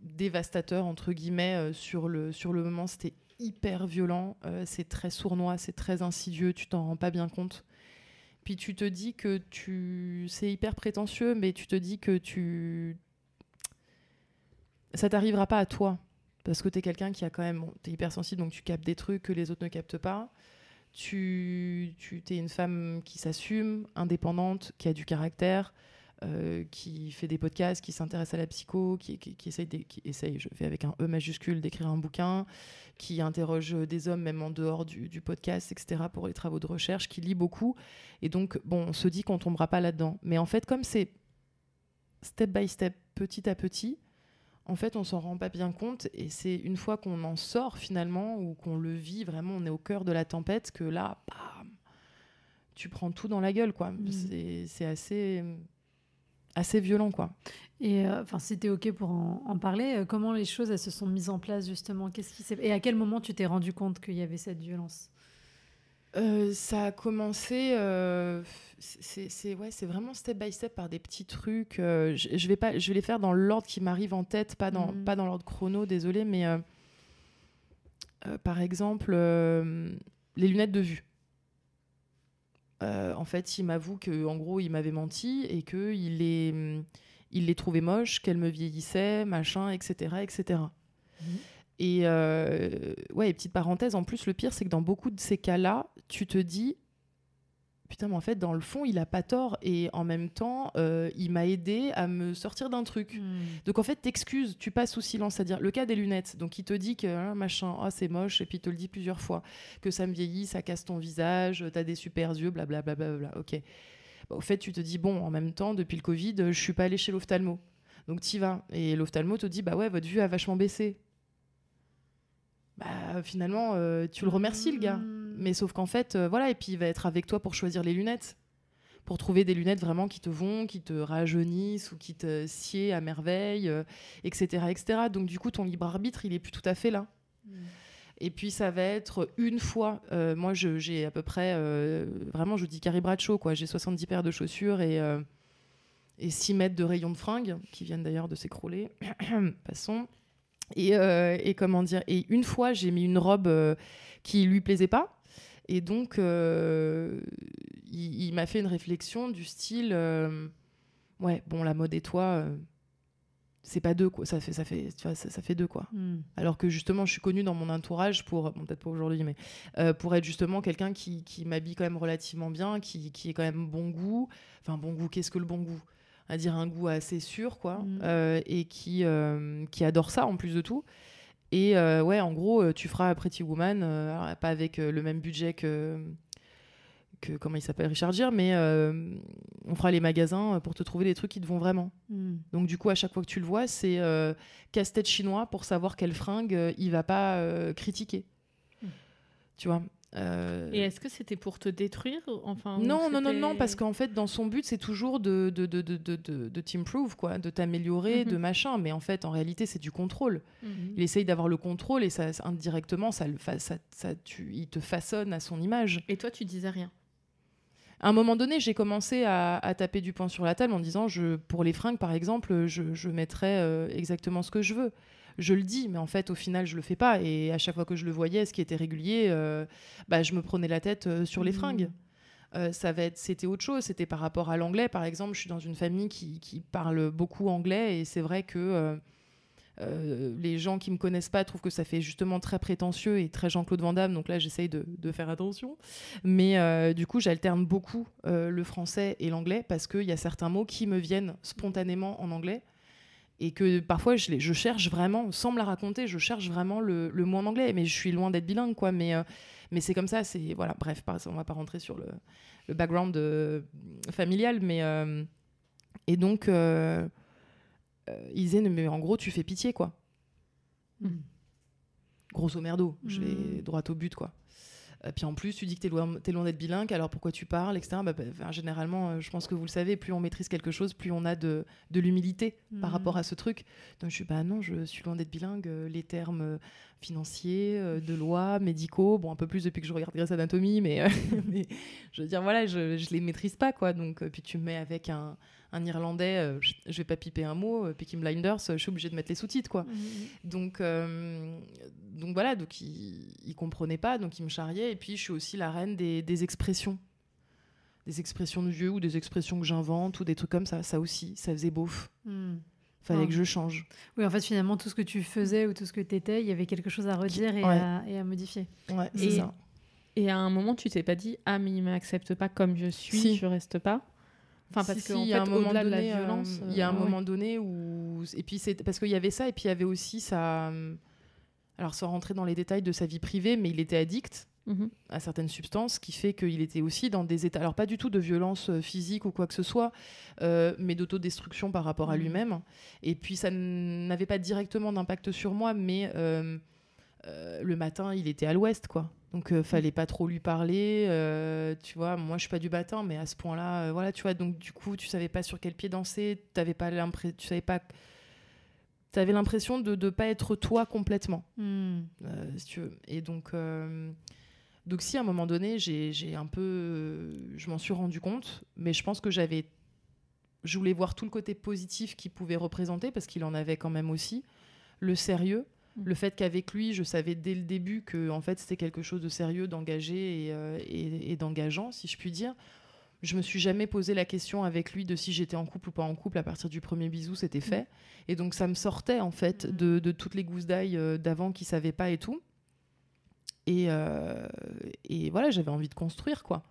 dévastateur, entre guillemets, sur le moment. C'était hyper violent, c'est très sournois, c'est très insidieux, tu t'en rends pas bien compte. Puis tu te dis que c'est hyper prétentieux, mais tu te dis que ça t'arrivera pas à toi, parce que t'es quelqu'un qui a quand même... Bon, t'es hypersensible, donc tu captes des trucs que les autres ne captent pas. Tu t'es une femme qui s'assume, indépendante, qui a du caractère, qui fait des podcasts, qui s'intéresse à la psycho, qui essaye, je fais avec un E majuscule, d'écrire un bouquin, qui interroge des hommes, même en dehors du podcast, etc., pour les travaux de recherche, qui lit beaucoup. Et donc, bon, on se dit qu'on ne tombera pas là-dedans. Mais en fait, comme c'est step by step, petit à petit, en fait, on ne s'en rend pas bien compte, et c'est une fois qu'on en sort finalement, ou qu'on le vit vraiment, on est au cœur de la tempête, que là, bam, tu prends tout dans la gueule, quoi. Mmh. C'est assez violent, quoi. Et si t'es OK pour en parler, comment les choses elles se sont mises en place justement ? Et à quel moment tu t'es rendu compte qu'il y avait cette violence ? Ça a commencé, c'est vraiment step by step par des petits trucs. Je vais les faire dans l'ordre qui m'arrive en tête, pas dans l'ordre chrono, désolée, mais par exemple, les lunettes de vue. En fait, il m'avoue qu'en gros, il m'avait menti et qu'il les trouvait moches, qu'elles me vieillissaient, machin, etc., etc. Mmh. Et petite parenthèse, en plus, le pire, c'est que dans beaucoup de ces cas-là, tu te dis, putain, mais en fait, dans le fond, il a pas tort. Et en même temps, il m'a aidé à me sortir d'un truc. Mmh. Donc, en fait, t'excuses, tu passes sous silence. C'est-à-dire, le cas des lunettes. Donc, il te dit que c'est moche, et puis il te le dit plusieurs fois. Que ça me vieillit, ça casse ton visage, t'as des super yeux, blablabla. OK. Bah, au fait, tu te dis, bon, en même temps, depuis le Covid, je suis pas allée chez l'ophtalmo. Donc, t'y vas. Et l'ophtalmo te dit, bah ouais, votre vue a vachement baissé. Bah, finalement, tu le remercies, le gars. Mais sauf qu'en fait, voilà, et puis il va être avec toi pour choisir les lunettes, pour trouver des lunettes vraiment qui te vont, qui te rajeunissent ou qui te sied à merveille, etc., etc. Donc du coup, ton libre arbitre, il est plus tout à fait là. Et puis ça va être une fois, moi j'ai à peu près, vraiment je dis Carrie Bradshaw, quoi. J'ai 70 paires de chaussures et 6 mètres de rayons de fringues, qui viennent d'ailleurs de s'écrouler, passons. Et une fois j'ai mis une robe qui lui plaisait pas, et donc il m'a fait une réflexion du style ouais bon, la mode et toi c'est pas deux, quoi, ça fait deux, quoi. Alors que justement je suis connue dans mon entourage pour, bon, peut-être pas aujourd'hui, mais pour être justement quelqu'un qui m'habille quand même relativement bien, qui est quand même bon goût. Qu'est-ce que le bon goût ? À dire un goût assez sûr, quoi, et qui adore ça en plus de tout. Et ouais, en gros, tu feras Pretty Woman, pas avec le même budget que comment il s'appelle, Richard Gere, mais on fera les magasins pour te trouver les trucs qui te vont vraiment. Donc du coup, à chaque fois que tu le vois, c'est casse-tête chinois pour savoir quelle fringue il va pas critiquer. Tu vois. Et est-ce que c'était pour te détruire ? Enfin, non, parce qu'en fait, dans son but, c'est toujours de t'improve, quoi, de t'améliorer, de machin. Mais en fait, en réalité, c'est du contrôle. Il essaye d'avoir le contrôle et ça, indirectement, il te façonne à son image. Et toi, tu disais rien ? À un moment donné, j'ai commencé à taper du poing sur la table en disant, pour les fringues, par exemple, je mettrais exactement ce que je veux. Je le dis, mais en fait, au final, je le fais pas. Et à chaque fois que je le voyais, ce qui était régulier, je me prenais la tête sur les fringues. C'était autre chose. C'était par rapport à l'anglais, par exemple. Je suis dans une famille qui parle beaucoup anglais, et c'est vrai que les gens qui me connaissent pas trouvent que ça fait justement très prétentieux et très Jean-Claude Van Damme. Donc là, j'essaye de faire attention. Mais du coup, j'alterne beaucoup le français et l'anglais, parce qu'il y a certains mots qui me viennent spontanément en anglais. Et que parfois, je cherche vraiment, sans me la raconter, je cherche vraiment le mot en anglais. Mais je suis loin d'être bilingue, quoi. Mais c'est comme ça. Voilà, bref, on ne va pas rentrer sur le background familial. Mais, et donc, ils disaient, mais en gros, tu fais pitié, quoi. Grosso merdo, je vais droit au but, quoi. Puis en plus, tu dis que t'es loin d'être bilingue, alors pourquoi tu parles, etc. Généralement, je pense que vous le savez, plus on maîtrise quelque chose, plus on a de l'humilité par rapport à ce truc. Donc je dis, non, je suis loin d'être bilingue. Les termes financiers, de loi, médicaux, un peu plus depuis que je regarde Grèce Anatomie, mais je veux dire, voilà, je les maîtrise pas, quoi. Donc, puis tu me mets avec un Irlandais, je vais pas piper un mot, Picky Blinders, je suis obligée de mettre les sous-titres, quoi. Donc voilà, donc il comprenait pas, donc il me charriait. Et puis je suis aussi la reine des expressions. Des expressions de vieux ou des expressions que j'invente ou des trucs comme ça. Ça aussi, ça faisait beauf. Fallait que je change. Oui, en fait, finalement, tout ce que tu faisais ou tout ce que t'étais, il y avait quelque chose à redire et à modifier. Ouais, c'est ça. Et à un moment, tu t'es pas dit « Ah, mais il m'accepte pas comme je suis, je reste pas ». Enfin, parce qu'en fait, au-delà de la violence... Il y a un moment donné où... Et puis, c'est... Parce qu'il y avait ça, et puis il y avait aussi ça... Alors, sans rentrer dans les détails de sa vie privée, mais il était addict à certaines substances, qui fait qu'il était aussi dans des états... Alors, pas du tout de violence physique ou quoi que ce soit, mais d'autodestruction par rapport à lui-même. Et puis, ça n'avait pas directement d'impact sur moi, mais le matin, il était à l'ouest, quoi. Donc, fallait pas trop lui parler. Tu vois, moi, je suis pas du matin, mais à ce point-là, voilà, tu vois. Donc, du coup, tu savais pas sur quel pied danser. Tu savais pas... T'avais l'impression de pas être toi complètement, si tu veux. Et donc si à un moment donné, j'ai un peu, je m'en suis rendu compte, mais je pense que je voulais voir tout le côté positif qu'il pouvait représenter, parce qu'il en avait quand même aussi, le sérieux, le fait qu'avec lui, je savais dès le début que en fait c'était quelque chose de sérieux, d'engagé et d'engageant, si je puis dire. Je me suis jamais posé la question avec lui de si j'étais en couple ou pas en couple. À partir du premier bisou, c'était fait. Et donc, ça me sortait, en fait, de toutes les gousses d'ail d'avant qui ne savaient pas et tout. Et voilà, j'avais envie de construire, quoi.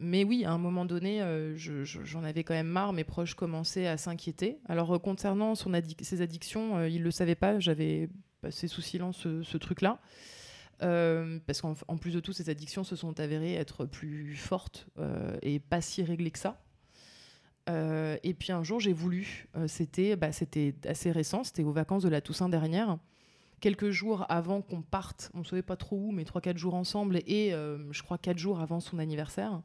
Mais oui, à un moment donné, j'en avais quand même marre. Mes proches commençaient à s'inquiéter. Alors, concernant ses addictions, ils ne le savaient pas. J'avais passé sous silence ce truc-là. Parce qu'en plus de tout, ces addictions se sont avérées être plus fortes et pas si réglées que ça. Et puis un jour, j'ai voulu, c'était assez récent, c'était aux vacances de la Toussaint dernière, quelques jours avant qu'on parte, on ne savait pas trop où, mais 3-4 jours ensemble, et je crois 4 jours avant son anniversaire,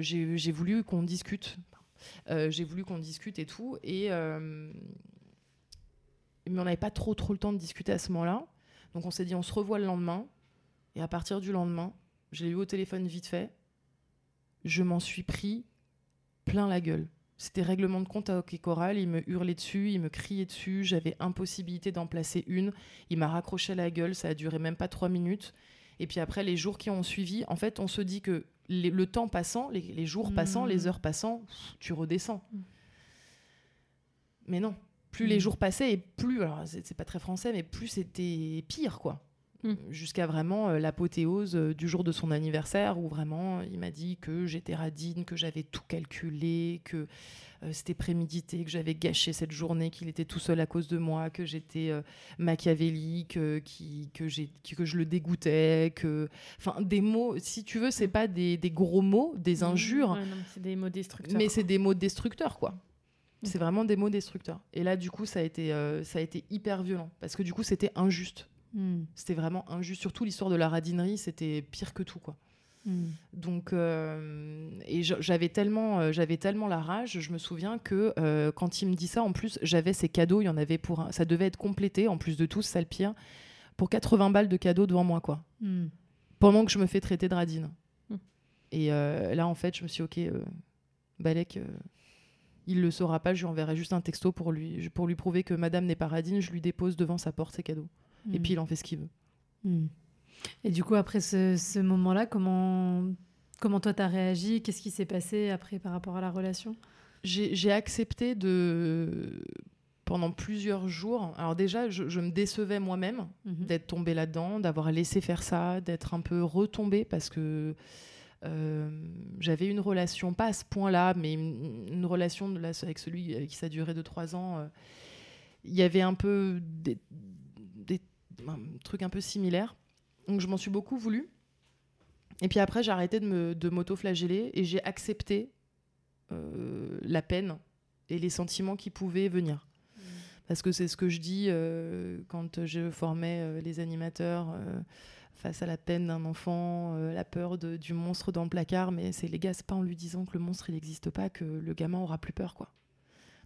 j'ai voulu qu'on discute. J'ai voulu qu'on discute et tout, mais on n'avait pas trop le temps de discuter à ce moment-là. Donc on s'est dit, on se revoit le lendemain. Et à partir du lendemain, je l'ai eu au téléphone vite fait. Je m'en suis pris plein la gueule. C'était règlement de compte à OK Corral. Il me hurlait dessus, il me criait dessus. J'avais impossibilité d'en placer une. Il m'a raccroché la gueule. Ça a duré même pas 3 minutes. Et puis après, les jours qui ont suivi, en fait, on se dit que le temps passant, les jours passant, les heures passant, tu redescends. Mais non. Plus les jours passaient et plus, alors c'est pas très français, mais plus c'était pire, quoi. Jusqu'à vraiment l'apothéose du jour de son anniversaire, où vraiment il m'a dit que j'étais radine, que j'avais tout calculé, que c'était prémédité, que j'avais gâché cette journée, qu'il était tout seul à cause de moi, que j'étais machiavélique, que je le dégoûtais, que... Enfin, des mots, si tu veux, c'est pas des gros mots, des injures. Non, c'est des mots destructeurs. Mais c'est des mots destructeurs, quoi. C'est vraiment des mots destructeurs. Et là, du coup, ça a été hyper violent. Parce que du coup, c'était injuste. C'était vraiment injuste. Surtout l'histoire de la radinerie, c'était pire que tout, quoi. Donc, et j'avais tellement la rage, je me souviens que quand il me dit ça, en plus, j'avais ces cadeaux, il y en avait ça devait être complété, en plus de tout, ça le pire, pour 80 balles de cadeaux devant moi, quoi. Pendant que je me fais traiter de radine. Et là, en fait, je me suis dit, OK, Balek... il le saura pas, je lui enverrai juste un texto pour lui prouver que madame n'est pas radine, je lui dépose devant sa porte ses cadeaux. Et puis il en fait ce qu'il veut. Et du coup, après ce moment-là, comment toi t'as réagi? Qu'est-ce qui s'est passé après par rapport à la relation? J'ai accepté pendant plusieurs jours. Alors déjà, je me décevais moi-même d'être tombée là-dedans, d'avoir laissé faire ça, d'être un peu retombée, parce que... j'avais une relation, pas à ce point-là, mais une relation avec celui avec qui ça durait 2-3 ans. Il y avait un peu un truc un peu similaire. Donc je m'en suis beaucoup voulu. Et puis après, j'ai arrêté de m'auto-flageller et j'ai accepté la peine et les sentiments qui pouvaient venir. Parce que c'est ce que je dis quand je formais les animateurs face à la peine d'un enfant, la peur du monstre dans le placard, mais c'est les gars, c'est pas en lui disant que le monstre il n'existe pas que le gamin aura plus peur, quoi.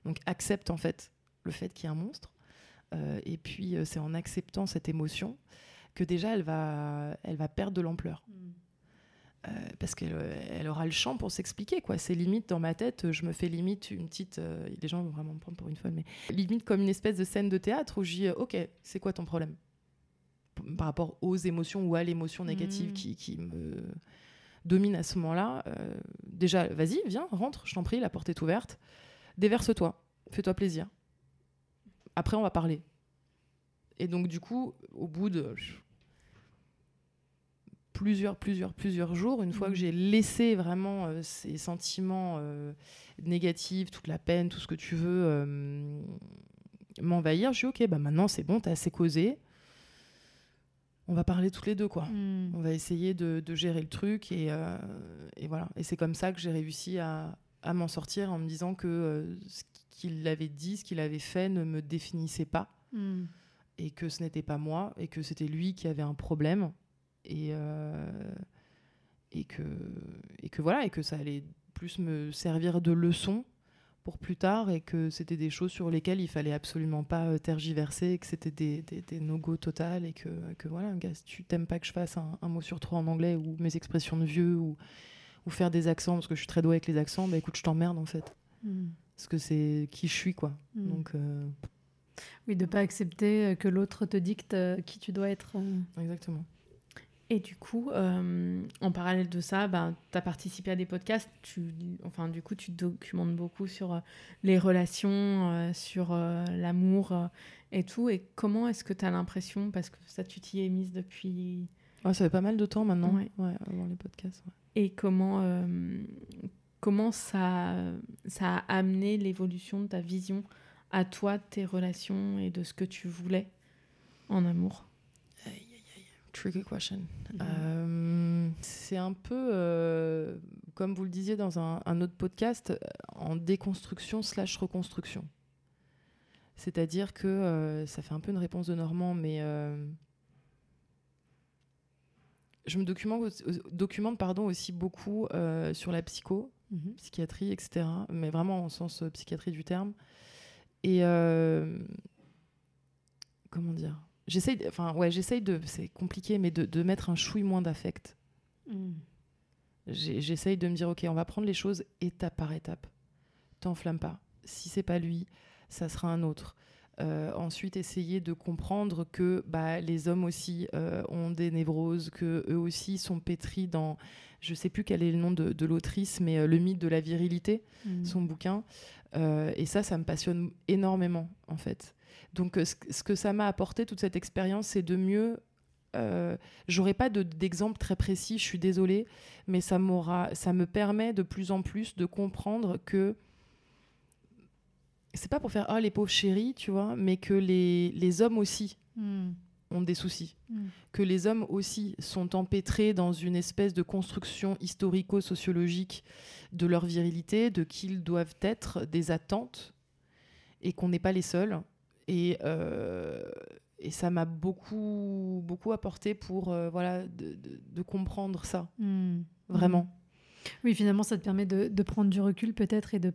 Donc accepte en fait le fait qu'il y a un monstre, et puis c'est en acceptant cette émotion que déjà elle va perdre de l'ampleur. Parce qu'elle aura le champ pour s'expliquer, quoi. C'est limite dans ma tête, je me fais limite une petite... les gens vont vraiment me prendre pour une folle, mais limite comme une espèce de scène de théâtre où je dis « Ok, c'est quoi ton problème ?» Par rapport aux émotions ou à l'émotion négative qui me domine à ce moment-là. Déjà, vas-y, viens, rentre, je t'en prie, la porte est ouverte. Déverse-toi, fais-toi plaisir. Après, on va parler. Et donc, du coup, au bout de... plusieurs jours, une fois que j'ai laissé vraiment ces sentiments négatifs, toute la peine, tout ce que tu veux m'envahir, je suis ok, bah maintenant c'est bon, t'as assez causé, on va parler toutes les deux, quoi. On va essayer de gérer le truc et voilà. Et c'est comme ça que j'ai réussi à m'en sortir, en me disant que ce qu'il avait dit, ce qu'il avait fait ne me définissait pas, et que ce n'était pas moi, et que c'était lui qui avait un problème. Et que voilà, et que ça allait plus me servir de leçon pour plus tard, et que c'était des choses sur lesquelles il fallait absolument pas tergiverser, et que c'était des no-go total, et que voilà, gars, si tu t'aimes pas que je fasse un mot sur trois en anglais, ou mes expressions de vieux, ou faire des accents, parce que je suis très douée avec les accents, bah écoute, je t'emmerde en fait, parce que c'est qui je suis, quoi. Donc oui, de pas accepter que l'autre te dicte qui tu dois être. Exactement. Et du coup, en parallèle de ça, bah, tu as participé à des podcasts. Du coup, tu te documentes beaucoup sur les relations, sur l'amour et tout. Et comment est-ce que tu as l'impression, parce que ça, tu t'y es mise depuis... Ouais, ça fait pas mal de temps maintenant, ouais, avant les podcasts. Ouais. Et comment ça a amené l'évolution de ta vision à toi, de tes relations et de ce que tu voulais en amour? Tricky question. C'est un peu, comme vous le disiez dans un autre podcast, en déconstruction/reconstruction. C'est-à-dire que, ça fait un peu une réponse de Normand, mais je me documente aussi beaucoup sur la psycho, psychiatrie, etc. Mais vraiment en sens psychiatrie du terme. Et comment dire ? J'essaye de, c'est compliqué, mais de mettre un chouille moins d'affect. J'essaye de me dire, ok, on va prendre les choses étape par étape. T'enflamme pas. Si c'est pas lui, ça sera un autre. Ensuite, essayer de comprendre que les hommes aussi ont des névroses, que eux aussi sont pétris dans, je sais plus quel est le nom de l'autrice, mais le mythe de la virilité, son bouquin. Et ça me passionne énormément, en fait. Donc, ce que ça m'a apporté, toute cette expérience, c'est de mieux... j'aurais pas d'exemple très précis, je suis désolée, mais ça me permet de plus en plus de comprendre que c'est pas pour faire « Ah, les pauvres chéris », tu vois, mais que les hommes aussi ont des soucis. Que les hommes aussi sont empêtrés dans une espèce de construction historico-sociologique de leur virilité, de qu'ils doivent être, des attentes, et qu'on n'est pas les seuls. Et ça m'a beaucoup, beaucoup apporté pour de comprendre ça, vraiment. Oui, finalement, ça te permet de prendre du recul peut-être, et de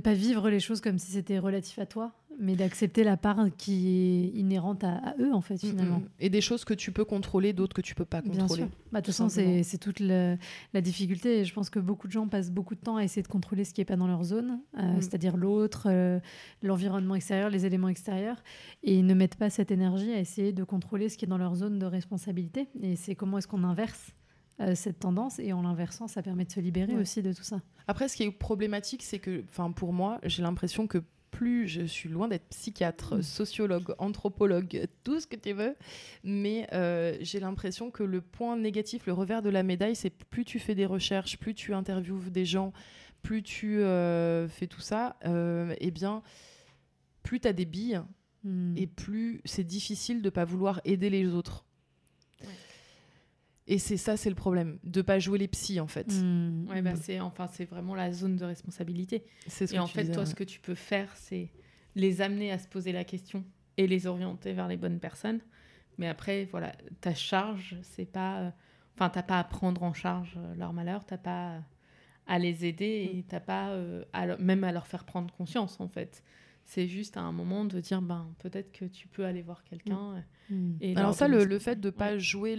pas vivre les choses comme si c'était relatif à toi, mais d'accepter la part qui est inhérente à eux, en fait, finalement. Et des choses que tu peux contrôler, d'autres que tu peux pas contrôler. Bien sûr. De toute façon, c'est toute la difficulté. Et je pense que beaucoup de gens passent beaucoup de temps à essayer de contrôler ce qui est pas dans leur zone, c'est-à-dire l'autre, l'environnement extérieur, les éléments extérieurs, et ils ne mettent pas cette énergie à essayer de contrôler ce qui est dans leur zone de responsabilité. Et c'est comment est-ce qu'on inverse cette tendance, et en l'inversant, ça permet de se libérer aussi de tout ça. Après, ce qui est problématique, c'est que, pour moi, j'ai l'impression que plus je suis loin d'être psychiatre, sociologue, anthropologue, tout ce que tu veux, mais j'ai l'impression que le point négatif, le revers de la médaille, c'est plus tu fais des recherches, plus tu interviews des gens, plus tu fais tout ça, eh bien, plus tu as des billes, et plus c'est difficile de pas vouloir aider les autres. Et c'est le problème, de pas jouer les psys, en fait. Ouais, c'est vraiment la zone de responsabilité. C'est ce et en fait, disais, toi, ce que tu peux faire, c'est les amener à se poser la question et les orienter vers les bonnes personnes. Mais après, voilà, ta charge, c'est pas... Enfin, t'as pas à prendre en charge leur malheur, t'as pas à les aider et t'as pas même à leur faire prendre conscience, en fait. C'est juste à un moment de dire, ben, peut-être que tu peux aller voir quelqu'un. Et alors ça, le fait de ne pas jouer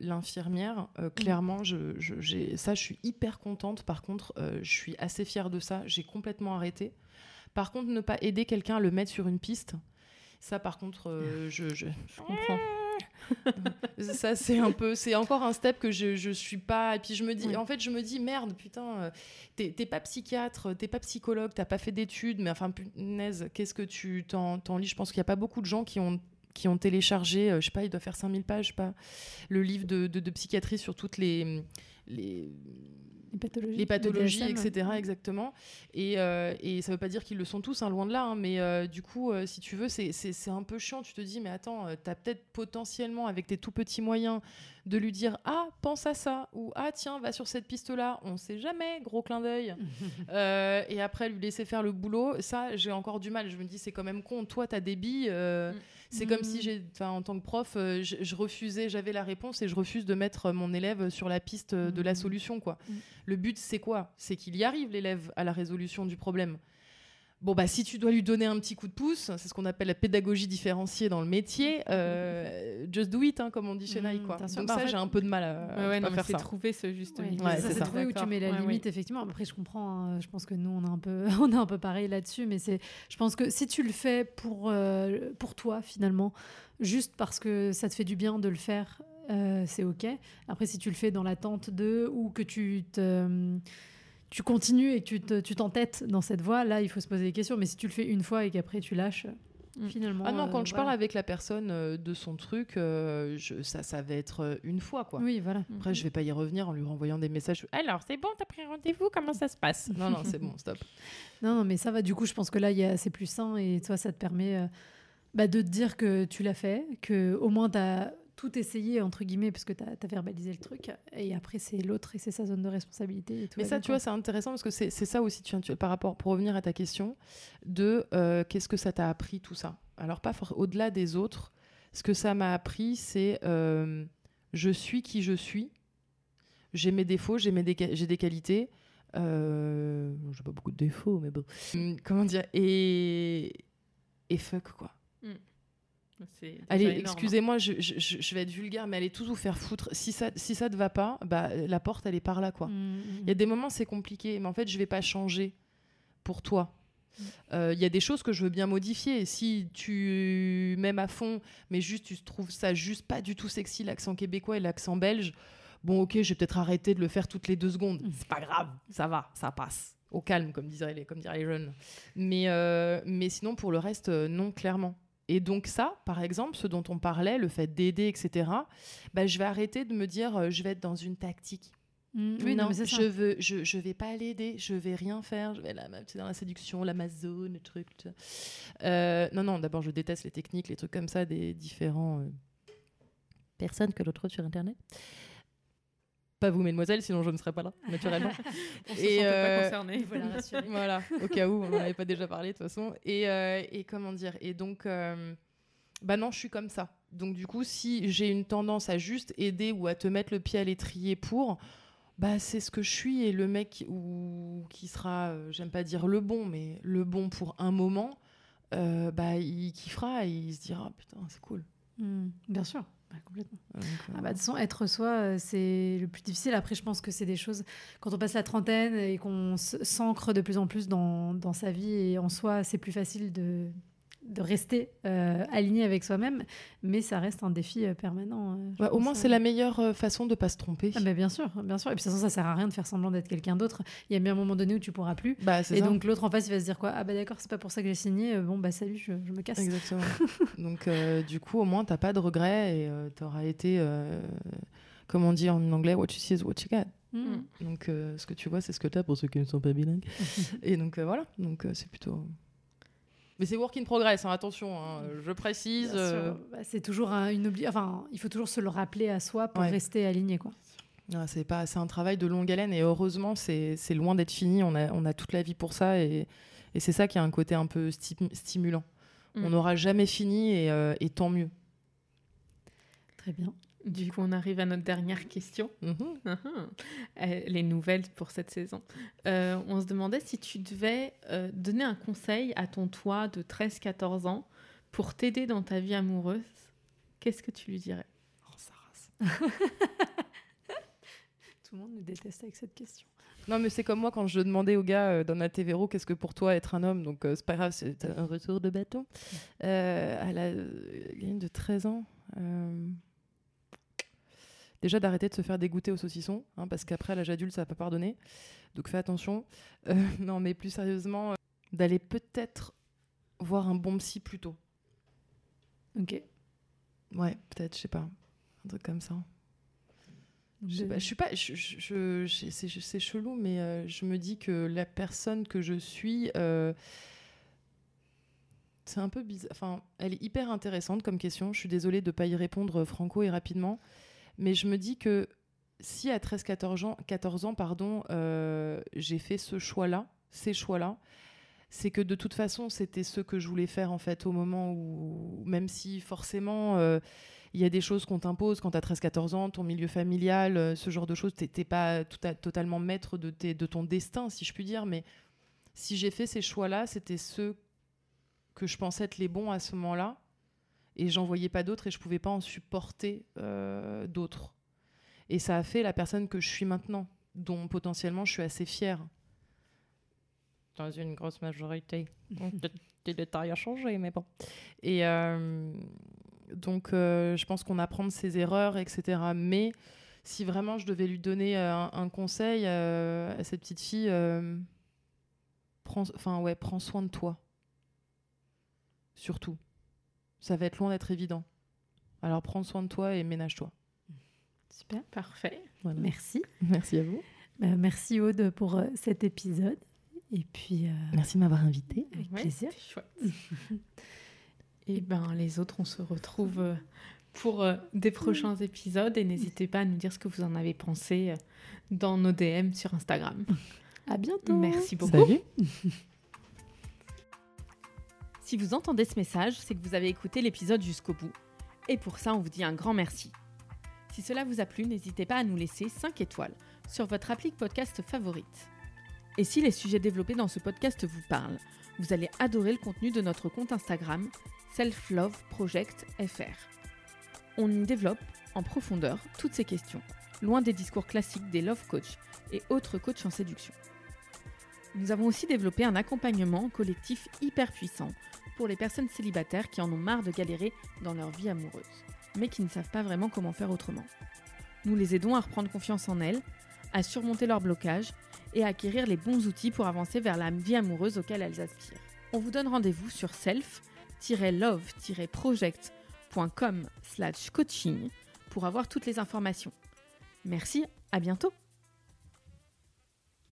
l'infirmière, clairement, je suis hyper contente. Par contre, je suis assez fière de ça. J'ai complètement arrêté. Par contre, ne pas aider quelqu'un à le mettre sur une piste, ça, par contre, je comprends. Ça, c'est encore un step que je suis pas. Et puis je me dis, en fait, merde, putain, t'es pas psychiatre, t'es pas psychologue, t'as pas fait d'études, mais enfin, punaise, qu'est-ce que tu t'en lis ? Je pense qu'il y a pas beaucoup de gens qui ont téléchargé, je sais pas, il doit faire 5000 pages, je sais pas, le livre de psychiatrie sur toutes les pathologies, etc. Exactement. Et ça veut pas dire qu'ils le sont tous, hein, loin de là, hein, mais du coup, si tu veux, c'est un peu chiant. Tu te dis, mais attends, t'as peut-être potentiellement, avec tes tout petits moyens, de lui dire, ah, pense à ça, ou ah, tiens, va sur cette piste-là, on sait jamais, gros clin d'œil. Et après, lui laisser faire le boulot, ça, j'ai encore du mal. Je me dis, c'est quand même con, toi, t'as des billes. C'est comme si, en tant que prof, je refusais, j'avais la réponse et je refuse de mettre mon élève sur la piste de la solution, quoi. Le but, c'est quoi ? C'est qu'il y arrive, l'élève, à la résolution du problème. Bon, bah, si tu dois lui donner un petit coup de pouce, c'est ce qu'on appelle la pédagogie différenciée dans le métier, just do it, hein, comme on dit chez Nike, quoi. Donc ça, j'ai un peu de mal à faire ça. C'est trouver ce juste milieu. Ouais, c'est trouver où tu mets la limite, effectivement. Après, je comprends, je pense que nous, on est un peu pareil là-dessus, mais je pense que si tu le fais pour toi, finalement, juste parce que ça te fait du bien de le faire, c'est OK. Après, si tu le fais dans l'attente ou que tu continues et que tu t'entêtes dans cette voie, là, il faut se poser des questions. Mais si tu le fais une fois et qu'après, tu lâches, finalement... Ah non, quand je parle avec la personne de son truc, ça va être une fois, quoi. Oui, voilà. Après, je vais pas y revenir en lui renvoyant des messages. Alors, c'est bon, t'as pris rendez-vous, comment ça se passe ? Non, c'est bon, stop. Non, mais ça va. Du coup, je pense que là, c'est plus sain et toi, ça te permet de te dire que tu l'as fait, qu'au moins, t'as tout essayer, entre guillemets, parce que t'as verbalisé le truc, et après c'est l'autre et c'est sa zone de responsabilité. Et tout. Mais ça, tu vois, c'est intéressant parce que c'est ça aussi, par rapport, pour revenir à ta question, de qu'est-ce que ça t'a appris, tout ça. Alors, pas au-delà des autres, ce que ça m'a appris, c'est je suis qui je suis, j'ai mes défauts, j'ai des qualités, j'ai pas beaucoup de défauts, mais bon. Comment dire ? Et fuck, quoi. Allez, énorme. Excusez-moi, je vais être vulgaire, mais allez tous vous faire foutre. Si ça te va pas, bah, la porte, elle est par là, quoi. Il y a des moments, c'est compliqué, mais en fait, je vais pas changer pour toi. Il y a des choses que je veux bien modifier. Si tu m'aimes à fond, mais juste tu trouves ça juste pas du tout sexy, l'accent québécois et l'accent belge, bon, OK, j'ai peut-être arrêté de le faire toutes les 2 secondes. C'est pas grave, ça va, ça passe. Au calme, comme diraient les jeunes. Mais sinon, pour le reste, non, clairement. Et donc ça, par exemple, ce dont on parlait, le fait d'aider, etc., bah, je vais arrêter de me dire je vais être dans une tactique. Oui, non, mais c'est ça. Je vais pas l'aider, je vais rien faire, je vais dans la séduction, l'Amazon, le truc. Non, d'abord, je déteste les techniques, les trucs comme ça, des différents personnes que l'on trouve sur Internet. Pas vous, mesdemoiselles, sinon je ne serais pas là, naturellement. On se sent pas concernés. Voilà, au cas où, on n'en avait pas déjà parlé, de toute façon. Et comment dire ? Et donc, bah non, je suis comme ça. Donc, du coup, si j'ai une tendance à juste aider ou à te mettre le pied à l'étrier pour, bah c'est ce que je suis. Et le mec qui sera, j'aime pas dire le bon, mais le bon pour un moment, bah il kiffera et il se dira, putain, c'est cool. Bien sûr. Complètement. De toute façon, être soi, c'est le plus difficile. Après, je pense que c'est des choses... Quand on passe la trentaine et qu'on s'ancre de plus en plus dans sa vie et en soi, c'est plus facile de rester aligné avec soi-même. Mais ça reste un défi permanent. Au moins, c'est la meilleure façon de ne pas se tromper. Ah, bah, bien sûr, bien sûr. Et puis, de toute façon, ça ne sert à rien de faire semblant d'être quelqu'un d'autre. Il y a bien un moment donné où tu ne pourras plus. Donc, l'autre en face, il va se dire quoi ? Ah bah d'accord, c'est pas pour ça que j'ai signé. Bon, bah salut, je me casse. Exactement. Donc, du coup, au moins, tu n'as pas de regrets et tu auras été, comme on dit en anglais, what you see is what you get. Donc, ce que tu vois, c'est ce que tu as pour ceux qui ne sont pas bilingues. Et donc, voilà. Donc, c'est plutôt... Mais c'est work in progress, hein, attention, hein, je précise. C'est toujours il faut toujours se le rappeler à soi pour rester aligné, quoi. Ah, c'est un travail de longue haleine et heureusement, c'est loin d'être fini. On a toute la vie pour ça et c'est ça qui a un côté un peu stimulant. On n'aura jamais fini et tant mieux. Très bien. Du coup, on arrive à notre dernière question. Les nouvelles pour cette saison. On se demandait si tu devais donner un conseil à ton toi de 13-14 ans pour t'aider dans ta vie amoureuse. Qu'est-ce que tu lui dirais ? Oh, sa race. Tout le monde me déteste avec cette question. Non, mais c'est comme moi quand je demandais aux gars dans Nath et Véro, qu'est-ce que pour toi être un homme ? Donc, c'est pas grave, c'est un retour de bâton. À la ligne de 13 ans... Déjà, d'arrêter de se faire dégoûter aux saucissons, hein, parce qu'après, à l'âge adulte, ça ne va pas pardonner. Donc, fais attention. Non, mais plus sérieusement, d'aller peut-être voir un bon psy plus tôt. OK. Ouais, peut-être, je sais pas. Un truc comme ça. Je sais pas. Je suis pas... c'est chelou, mais je me dis que la personne que je suis... c'est un peu bizarre. Enfin, elle est hyper intéressante comme question. Je suis désolée de ne pas y répondre franco et rapidement. Mais je me dis que si à 14 ans, j'ai fait ces choix-là, c'est que de toute façon, c'était ce que je voulais faire en fait, au moment où, même si forcément, y a des choses qu'on t'impose quand t'as 13-14 ans, ton milieu familial, ce genre de choses, t'es pas totalement maître de ton destin, si je puis dire. Mais si j'ai fait ces choix-là, c'était ceux que je pensais être les bons à ce moment-là. Et j'en voyais pas d'autres et je pouvais pas en supporter d'autres. Et ça a fait la personne que je suis maintenant, dont potentiellement je suis assez fière. Dans une grosse majorité. Les détails ont changé, mais bon. Et donc, je pense qu'on apprend de ses erreurs, etc. Mais si vraiment je devais lui donner un conseil à cette petite fille, prends soin de toi. Surtout. Ça va être loin d'être évident. Alors, prends soin de toi et ménage-toi. Super, parfait. Voilà. Merci. Merci à vous. Merci Aude pour cet épisode. Et puis... Merci de m'avoir invitée. Avec plaisir. C'était chouette. Et bien, les autres, on se retrouve pour des prochains épisodes. Et n'hésitez pas à nous dire ce que vous en avez pensé dans nos DM sur Instagram. À bientôt. Merci beaucoup. Salut. Si vous entendez ce message, c'est que vous avez écouté l'épisode jusqu'au bout. Et pour ça, on vous dit un grand merci. Si cela vous a plu, n'hésitez pas à nous laisser 5 étoiles sur votre appli podcast favorite. Et si les sujets développés dans ce podcast vous parlent, vous allez adorer le contenu de notre compte Instagram Self Love Project FR. On y développe en profondeur toutes ces questions, loin des discours classiques des love coachs et autres coachs en séduction. Nous avons aussi développé un accompagnement collectif hyper puissant pour les personnes célibataires qui en ont marre de galérer dans leur vie amoureuse, mais qui ne savent pas vraiment comment faire autrement. Nous les aidons à reprendre confiance en elles, à surmonter leurs blocages et à acquérir les bons outils pour avancer vers la vie amoureuse auquel elles aspirent. On vous donne rendez-vous sur self-love-project.com/coaching pour avoir toutes les informations. Merci, à bientôt.